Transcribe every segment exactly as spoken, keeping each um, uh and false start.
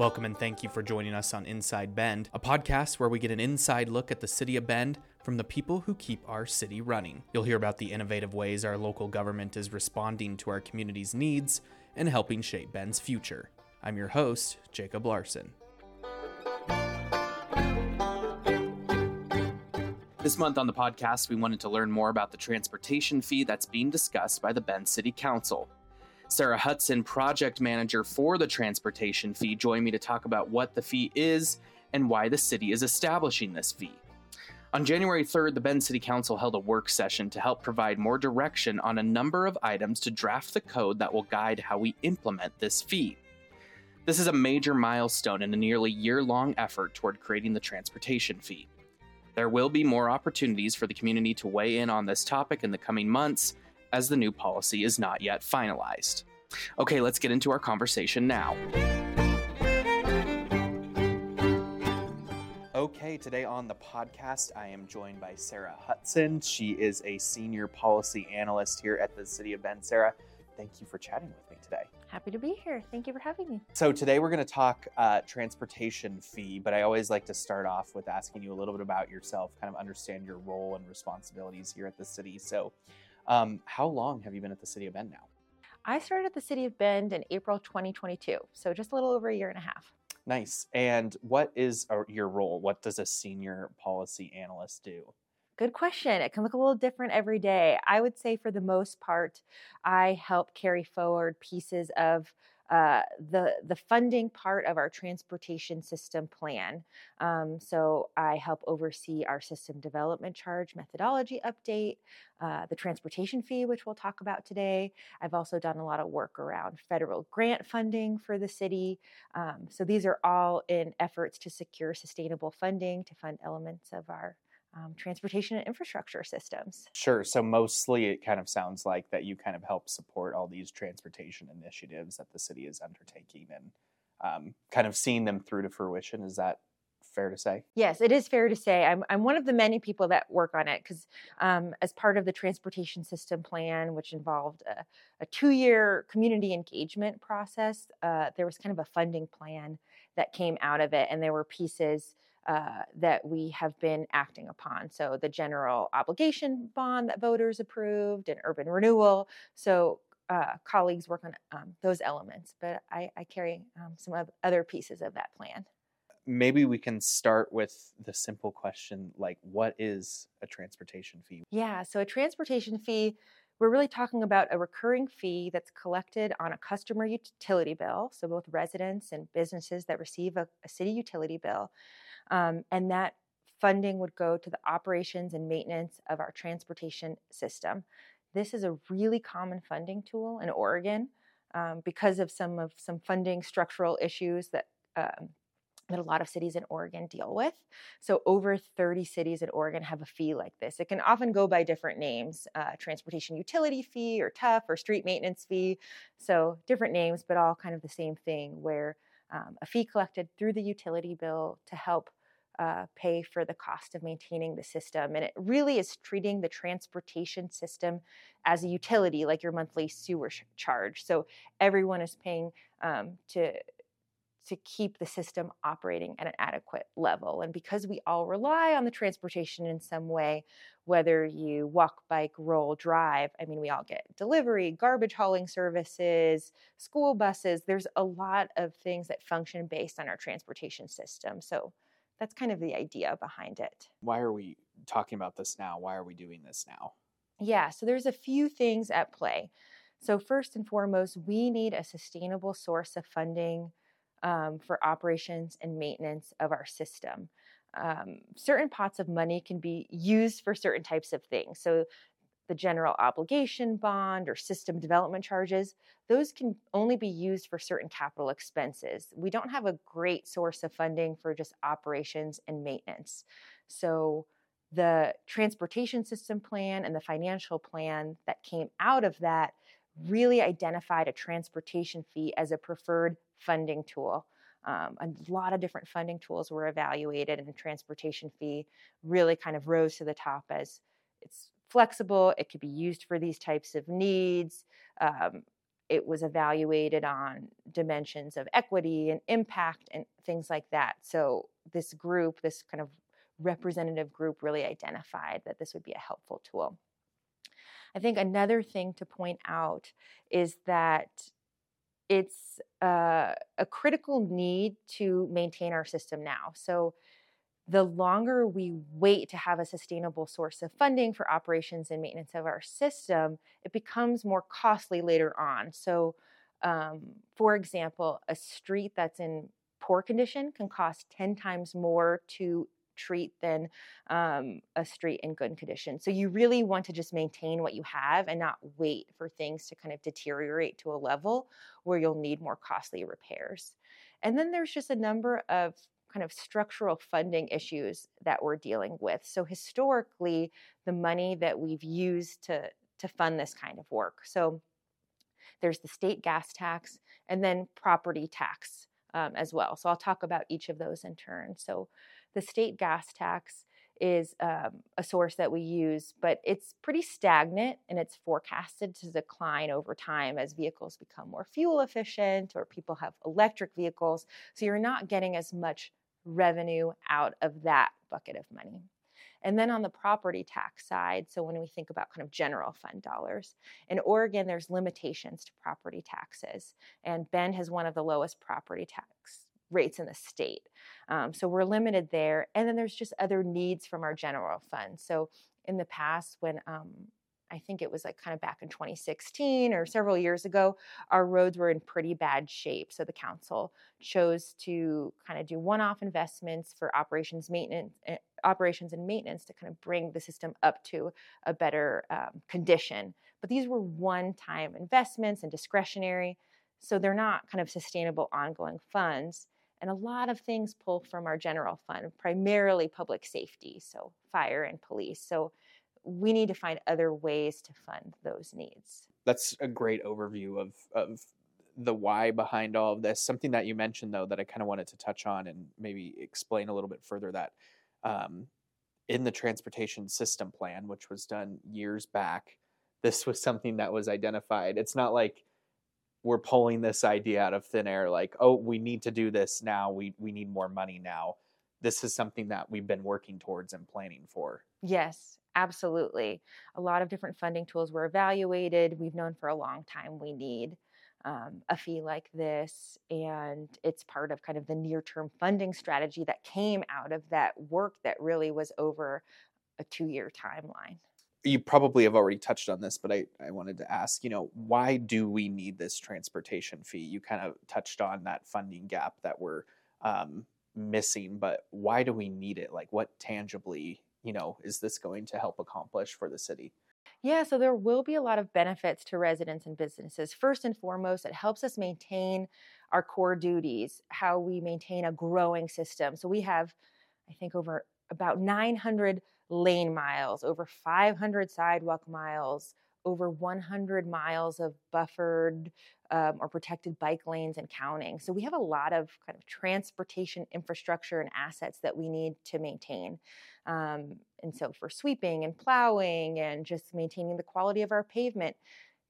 Welcome and thank you for joining us on Inside Bend, a podcast where we get an inside look at the city of Bend from the people who keep our city running. You'll hear about the innovative ways our local government is responding to our community's needs and helping shape Bend's future. I'm your host, Jacob Larson. This month on the podcast, we wanted to learn more about the transportation fee that's being discussed by the Bend City Council. Sarah Hutson, project manager for the transportation fee, joined me to talk about what the fee is and why the city is establishing this fee. On January third, the Bend City Council held a work session to help provide more direction on a number of items to draft the code that will guide how we implement this fee. This is a major milestone in a nearly year-long effort toward creating the transportation fee. There will be more opportunities for the community to weigh in on this topic in the coming months, as the new policy is not yet finalized. Okay, let's get into our conversation now. Okay, today on the podcast, I am joined by Sarah Hutson. She is a senior policy analyst here at the City of Bend. Sarah, thank you for chatting with me today. Happy to be here. Thank you for having me. So today we're going to talk uh, transportation fee, but I always like to start off with asking you a little bit about yourself, kind of understand your role and responsibilities here at the city. So um, how long have you been at the City of Bend now? I started at the City of Bend in April twenty twenty-two, so just a little over a year and a half. Nice. And what is uh, your role? What does a senior policy analyst do? Good question. It can look a little different every day. I would say for the most part, I help carry forward pieces of uh, the, the funding part of our transportation system plan. Um, so I help oversee our system development charge methodology update, uh, the transportation fee, which we'll talk about today. I've also done a lot of work around federal grant funding for the city. Um, so these are all in efforts to secure sustainable funding to fund elements of our Um, transportation and infrastructure systems. Sure. So mostly it kind of sounds like that you kind of help support all these transportation initiatives that the city is undertaking and um, kind of seeing them through to fruition. Is that fair to say? Yes, it is fair to say. I'm I'm one of the many people that work on it because um, as part of the transportation system plan, which involved a, a two-year community engagement process, uh, there was kind of a funding plan that came out of it, and there were pieces Uh, that we have been acting upon. So the general obligation bond that voters approved and urban renewal. So uh, colleagues work on um, those elements, but I, I carry um, some of other pieces of that plan. Maybe we can start with the simple question, like what is a transportation fee? Yeah, so a transportation fee, we're really talking about a recurring fee that's collected on a customer utility bill. So both residents and businesses that receive a, a city utility bill. Um, and that funding would go to the operations and maintenance of our transportation system. This is a really common funding tool in Oregon um, because of some of some funding structural issues that um, that a lot of cities in Oregon deal with. So over thirty cities in Oregon have a fee like this. It can often go by different names, uh, transportation utility fee or T U F or street maintenance fee. So different names, but all kind of the same thing where Um, a fee collected through the utility bill to help uh, pay for the cost of maintaining the system. And it really is treating the transportation system as a utility, like your monthly sewer sh- charge. So everyone is paying um, to to keep the system operating at an adequate level. And because we all rely on the transportation in some way, whether you walk, bike, roll, drive, I mean, we all get delivery, garbage hauling services, school buses. There's a lot of things that function based on our transportation system. So that's kind of the idea behind it. Why are we talking about this now? Why are we doing this now? Yeah, so there's a few things at play. So first and foremost, we need a sustainable source of funding Um, for operations and maintenance of our system. Um, certain pots of money can be used for certain types of things. So the general obligation bond or system development charges, those can only be used for certain capital expenses. We don't have a great source of funding for just operations and maintenance. So the transportation system plan and the financial plan that came out of that really identified a transportation fee as a preferred funding tool. Um, a lot of different funding tools were evaluated, and the transportation fee really kind of rose to the top as it's flexible. It could be used for these types of needs. Um, it was evaluated on dimensions of equity and impact and things like that. So this group, this kind of representative group, really identified that this would be a helpful tool. I think another thing to point out is that it's uh, a critical need to maintain our system now. So the longer we wait to have a sustainable source of funding for operations and maintenance of our system, it becomes more costly later on. So, um, for example, a street that's in poor condition can cost ten times more to treat than um, a street in good condition. So you really want to just maintain what you have and not wait for things to kind of deteriorate to a level where you'll need more costly repairs. And then there's just a number of kind of structural funding issues that we're dealing with. So historically, the money that we've used to, to fund this kind of work. So there's the state gas tax and then property tax um, as well. So I'll talk about each of those in turn. So the state gas tax is um, a source that we use, but it's pretty stagnant and it's forecasted to decline over time as vehicles become more fuel efficient or people have electric vehicles. So you're not getting as much revenue out of that bucket of money. And then on the property tax side, so when we think about kind of general fund dollars, in Oregon, there's limitations to property taxes, and Bend has one of the lowest property tax rates in the state. Um, so we're limited there. And then there's just other needs from our general fund. So in the past, when um, I think it was like kind of back in twenty sixteen or several years ago, our roads were in pretty bad shape. So the council chose to kind of do one-off investments for operations maintenance, uh, operations and maintenance to kind of bring the system up to a better um, condition. But these were one-time investments and discretionary. So they're not kind of sustainable ongoing funds. And a lot of things pull from our general fund, primarily public safety, so fire and police. So we need to find other ways to fund those needs. That's a great overview of, of the why behind all of this. Something that you mentioned, though, that I kind of wanted to touch on and maybe explain a little bit further, that um, in the transportation system plan, which was done years back, this was something that was identified. It's not like we're pulling this idea out of thin air, like, oh, we need to do this now. We we need more money now. This is something that we've been working towards and planning for. Yes, absolutely. A lot of different funding tools were evaluated. We've known for a long time we need um, a fee like this, and it's part of kind of the near-term funding strategy that came out of that work that really was over a two-year timeline. You probably have already touched on this, but I, I wanted to ask, you know, why do we need this transportation fee? You kind of touched on that funding gap that we're um, missing, but why do we need it? Like, what tangibly, you know, is this going to help accomplish for the city? Yeah, so there will be a lot of benefits to residents and businesses. First and foremost, it helps us maintain our core duties, how we maintain a growing system. So we have, I think, over about nine hundred lane miles, over five hundred sidewalk miles, over one hundred miles of buffered um, or protected bike lanes and counting. So we have a lot of kind of transportation infrastructure and assets that we need to maintain. Um, and so for sweeping and plowing and just maintaining the quality of our pavement,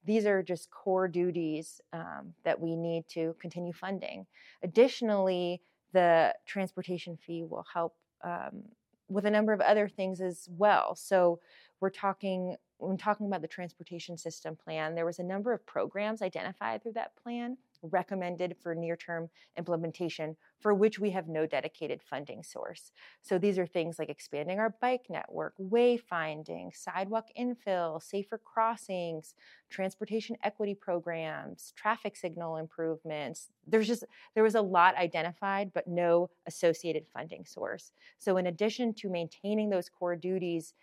these are just core duties um, that we need to continue funding. Additionally, the transportation fee will help um, with a number of other things as well. So we're talking, when talking about the transportation system plan, there was a number of programs identified through that plan recommended for near-term implementation for which we have no dedicated funding source. So these are things like expanding our bike network, wayfinding, sidewalk infill, safer crossings, transportation equity programs, traffic signal improvements. There's just, there was a lot identified, but no associated funding source. So in addition to maintaining those core duties,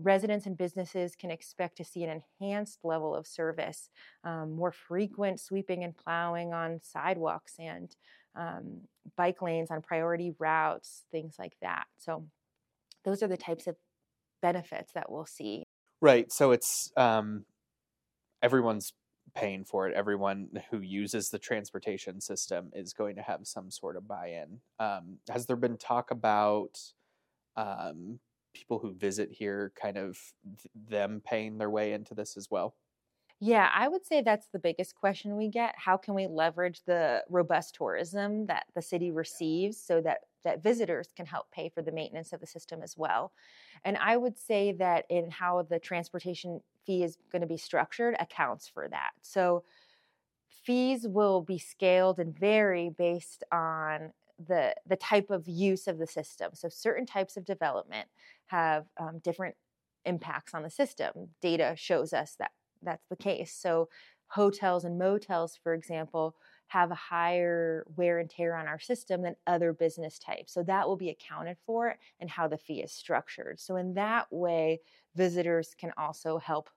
residents and businesses can expect to see an enhanced level of service, um, more frequent sweeping and plowing on sidewalks and um, bike lanes on priority routes, things like that. So those are the types of benefits that we'll see. Right. So it's um, everyone's paying for it. Everyone who uses the transportation system is going to have some sort of buy-in. Um, has there been talk about um, people who visit here, kind of th- them paying their way into this as well? Yeah, I would say that's the biggest question we get. How can we leverage the robust tourism that the city receives so that, that visitors can help pay for the maintenance of the system as well? And I would say that in how the transportation fee is going to be structured accounts for that. So fees will be scaled and vary based on the the type of use of the system. So certain types of development have um, different impacts on the system. Data shows us that that's the case. So hotels and motels, for example, have a higher wear and tear on our system than other business types. So that will be accounted for and how the fee is structured. So in that way, visitors can also help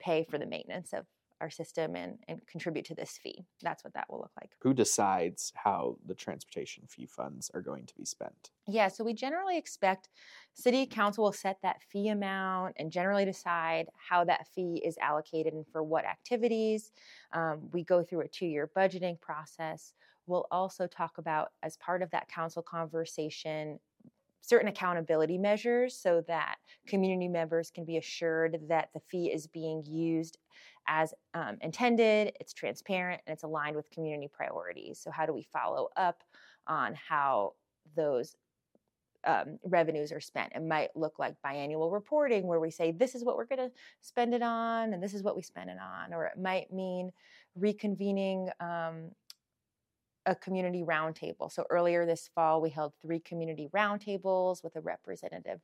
pay for the maintenance of our system and, and contribute to this fee. That's what that will look like. Who decides how the transportation fee funds are going to be spent? Yeah, so we generally expect City Council will set that fee amount and generally decide how that fee is allocated and for what activities. Um, we go through a two-year budgeting process. We'll also talk about, as part of that council conversation, certain accountability measures so that community members can be assured that the fee is being used as um, intended, it's transparent, and it's aligned with community priorities. So how do we follow up on how those um, revenues are spent? It might look like biannual reporting where we say, this is what we're going to spend it on, and this is what we spend it on. Or it might mean reconvening um, a community roundtable. So earlier this fall, we held three community roundtables with a representative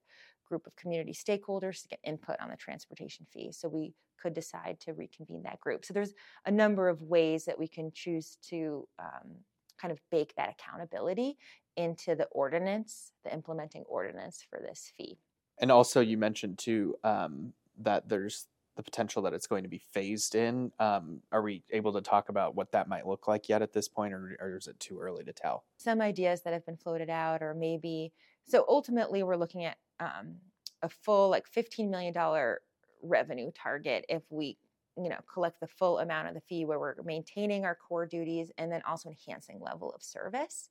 group of community stakeholders to get input on the transportation fee. So we could decide to reconvene that group. So there's a number of ways that we can choose to um, kind of bake that accountability into the ordinance, the implementing ordinance for this fee. And also you mentioned too um, that there's the potential that it's going to be phased in. Um, are we able to talk about what that might look like yet at this point, or, or is it too early to tell? Some ideas that have been floated out, or maybe, so ultimately we're looking at um, a full like fifteen million dollars revenue target if we, you know, collect the full amount of the fee where we're maintaining our core duties and then also enhancing level of service.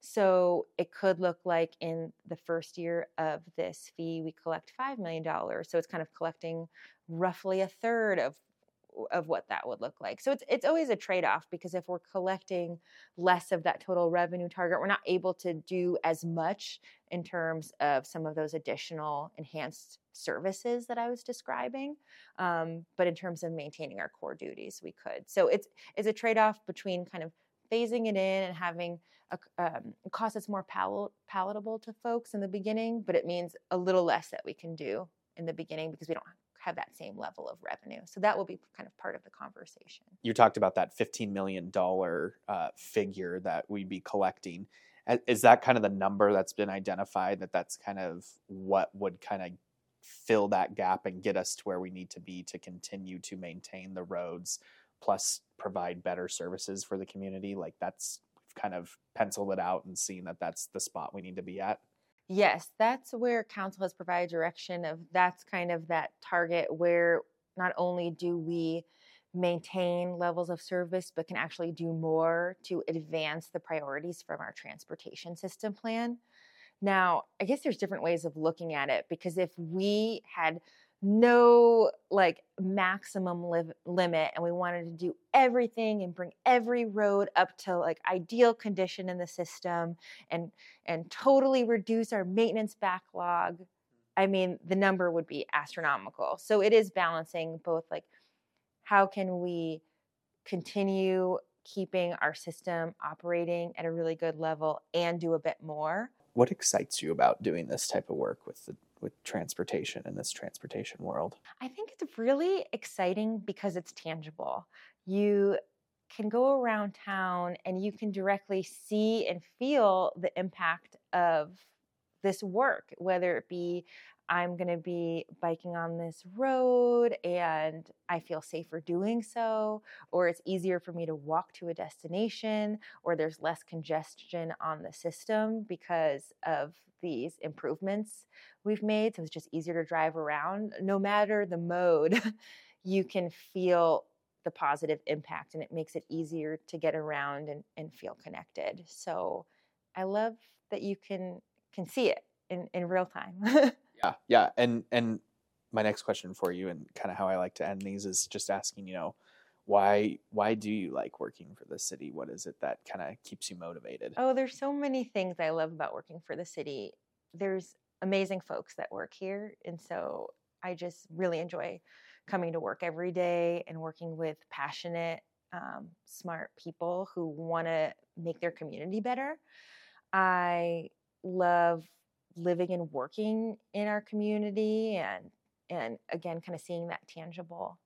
So it could look like in the first year of this fee, we collect five million dollars. So it's kind of collecting roughly a third of of what that would look like. So it's it's always a trade-off, because if we're collecting less of that total revenue target, we're not able to do as much in terms of some of those additional enhanced services that I was describing. Um, but in terms of maintaining our core duties, we could. So it's it's a trade-off between kind of phasing it in and having a um, cost that's more pal- palatable to folks in the beginning, but it means a little less that we can do in the beginning because we don't have that same level of revenue. So that will be kind of part of the conversation. You talked about that fifteen million dollars uh, figure that we'd be collecting. Is that kind of the number that's been identified, that that's kind of what would kind of fill that gap and get us to where we need to be to continue to maintain the roads, plus provide better services for the community? Like that's kind of penciled it out and seen that that's the spot we need to be at? Yes, that's where council has provided direction of, that's kind of that target where not only do we maintain levels of service, but can actually do more to advance the priorities from our transportation system plan. Now, I guess there's different ways of looking at it, because if we had no like maximum live, limit and we wanted to do everything and bring every road up to like ideal condition in the system and and totally reduce our maintenance backlog, I mean, the number would be astronomical. So it is balancing both like how can we continue keeping our system operating at a really good level and do a bit more. What excites you about doing this type of work with the with transportation in this transportation world? I think it's really exciting because it's tangible. You can go around town and you can directly see and feel the impact of this work, whether it be I'm going to be biking on this road and I feel safer doing so, or it's easier for me to walk to a destination, or there's less congestion on the system because of these improvements we've made. So it's just easier to drive around. No matter the mode, you can feel the positive impact, and it makes it easier to get around and, and feel connected. So I love that you can, can see it in, in real time. Yeah. Yeah. And, and my next question for you, and kind of how I like to end these, is just asking, you know, why why do you like working for the city? What is it that kind of keeps you motivated? Oh, there's so many things I love about working for the city. There's amazing folks that work here, and so I just really enjoy coming to work every day and working with passionate, um, smart people who want to make their community better. I love living and working in our community, and and again, kind of seeing that tangible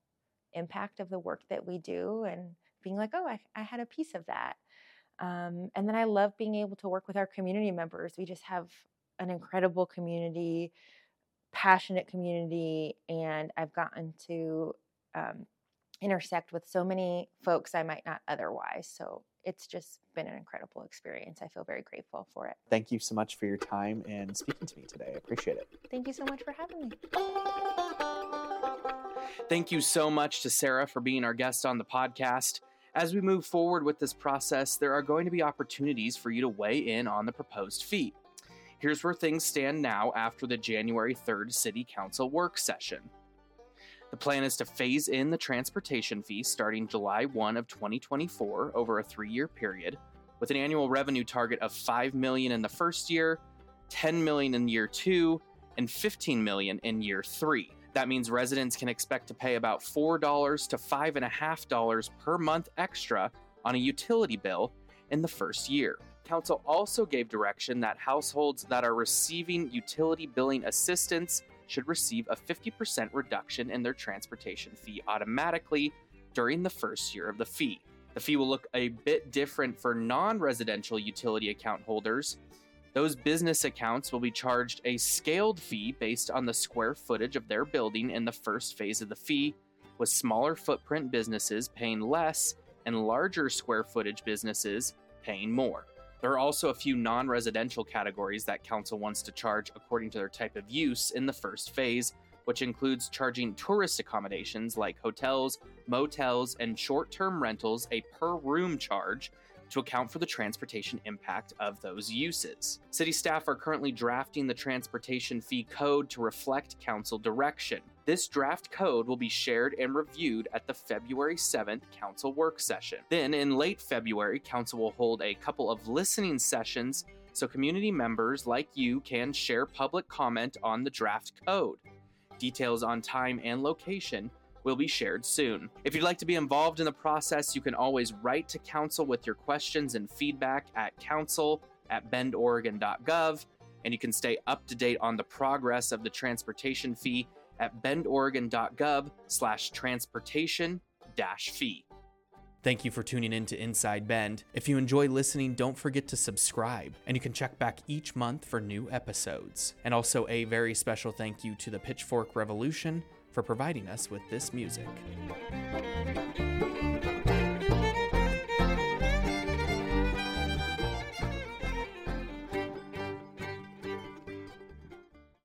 impact of the work that we do and being like, oh, I, I had a piece of that. Um, and then I love being able to work with our community members. We just have an incredible community, passionate community, and I've gotten to um, intersect with so many folks I might not otherwise. So it's just been an incredible experience. I feel very grateful for it. Thank you so much for your time and speaking to me today. I appreciate it. Thank you so much for having me. Thank you so much to Sarah for being our guest on the podcast. As we move forward with this process, there are going to be opportunities for you to weigh in on the proposed fee. Here's where things stand now after the January third City Council work session. The plan is to phase in the transportation fee starting July first of twenty twenty-four over a three-year period, with an annual revenue target of five million dollars in the first year, ten million dollars in year two, and fifteen million dollars in year three. That means residents can expect to pay about four dollars to five dollars and fifty cents per month extra on a utility bill in the first year. Council also gave direction that households that are receiving utility billing assistance should receive a fifty percent reduction in their transportation fee automatically during the first year of the fee. The fee will look a bit different for non-residential utility account holders. Those business accounts will be charged a scaled fee based on the square footage of their building in the first phase of the fee, with smaller footprint businesses paying less and larger square footage businesses paying more. There are also a few non-residential categories that council wants to charge according to their type of use in the first phase, which includes charging tourist accommodations like hotels, motels, and short-term rentals a per-room charge to account for the transportation impact of those uses. City staff are currently drafting the transportation fee code to reflect council direction. This draft code will be shared and reviewed at the February seventh council work session. Then in late February, council will hold a couple of listening sessions so community members like you can share public comment on the draft code. Details on time and location will be shared soon. If you'd like to be involved in the process, you can always write to council with your questions and feedback at council at bend oregon dot gov, and you can stay up to date on the progress of the transportation fee at bendoregon dot gov slash transportation dash fee. Thank you for tuning in to Inside Bend. If you enjoy listening, don't forget to subscribe, and you can check back each month for new episodes. And also a very special thank you to the Pitchfork Revolution for providing us with this music.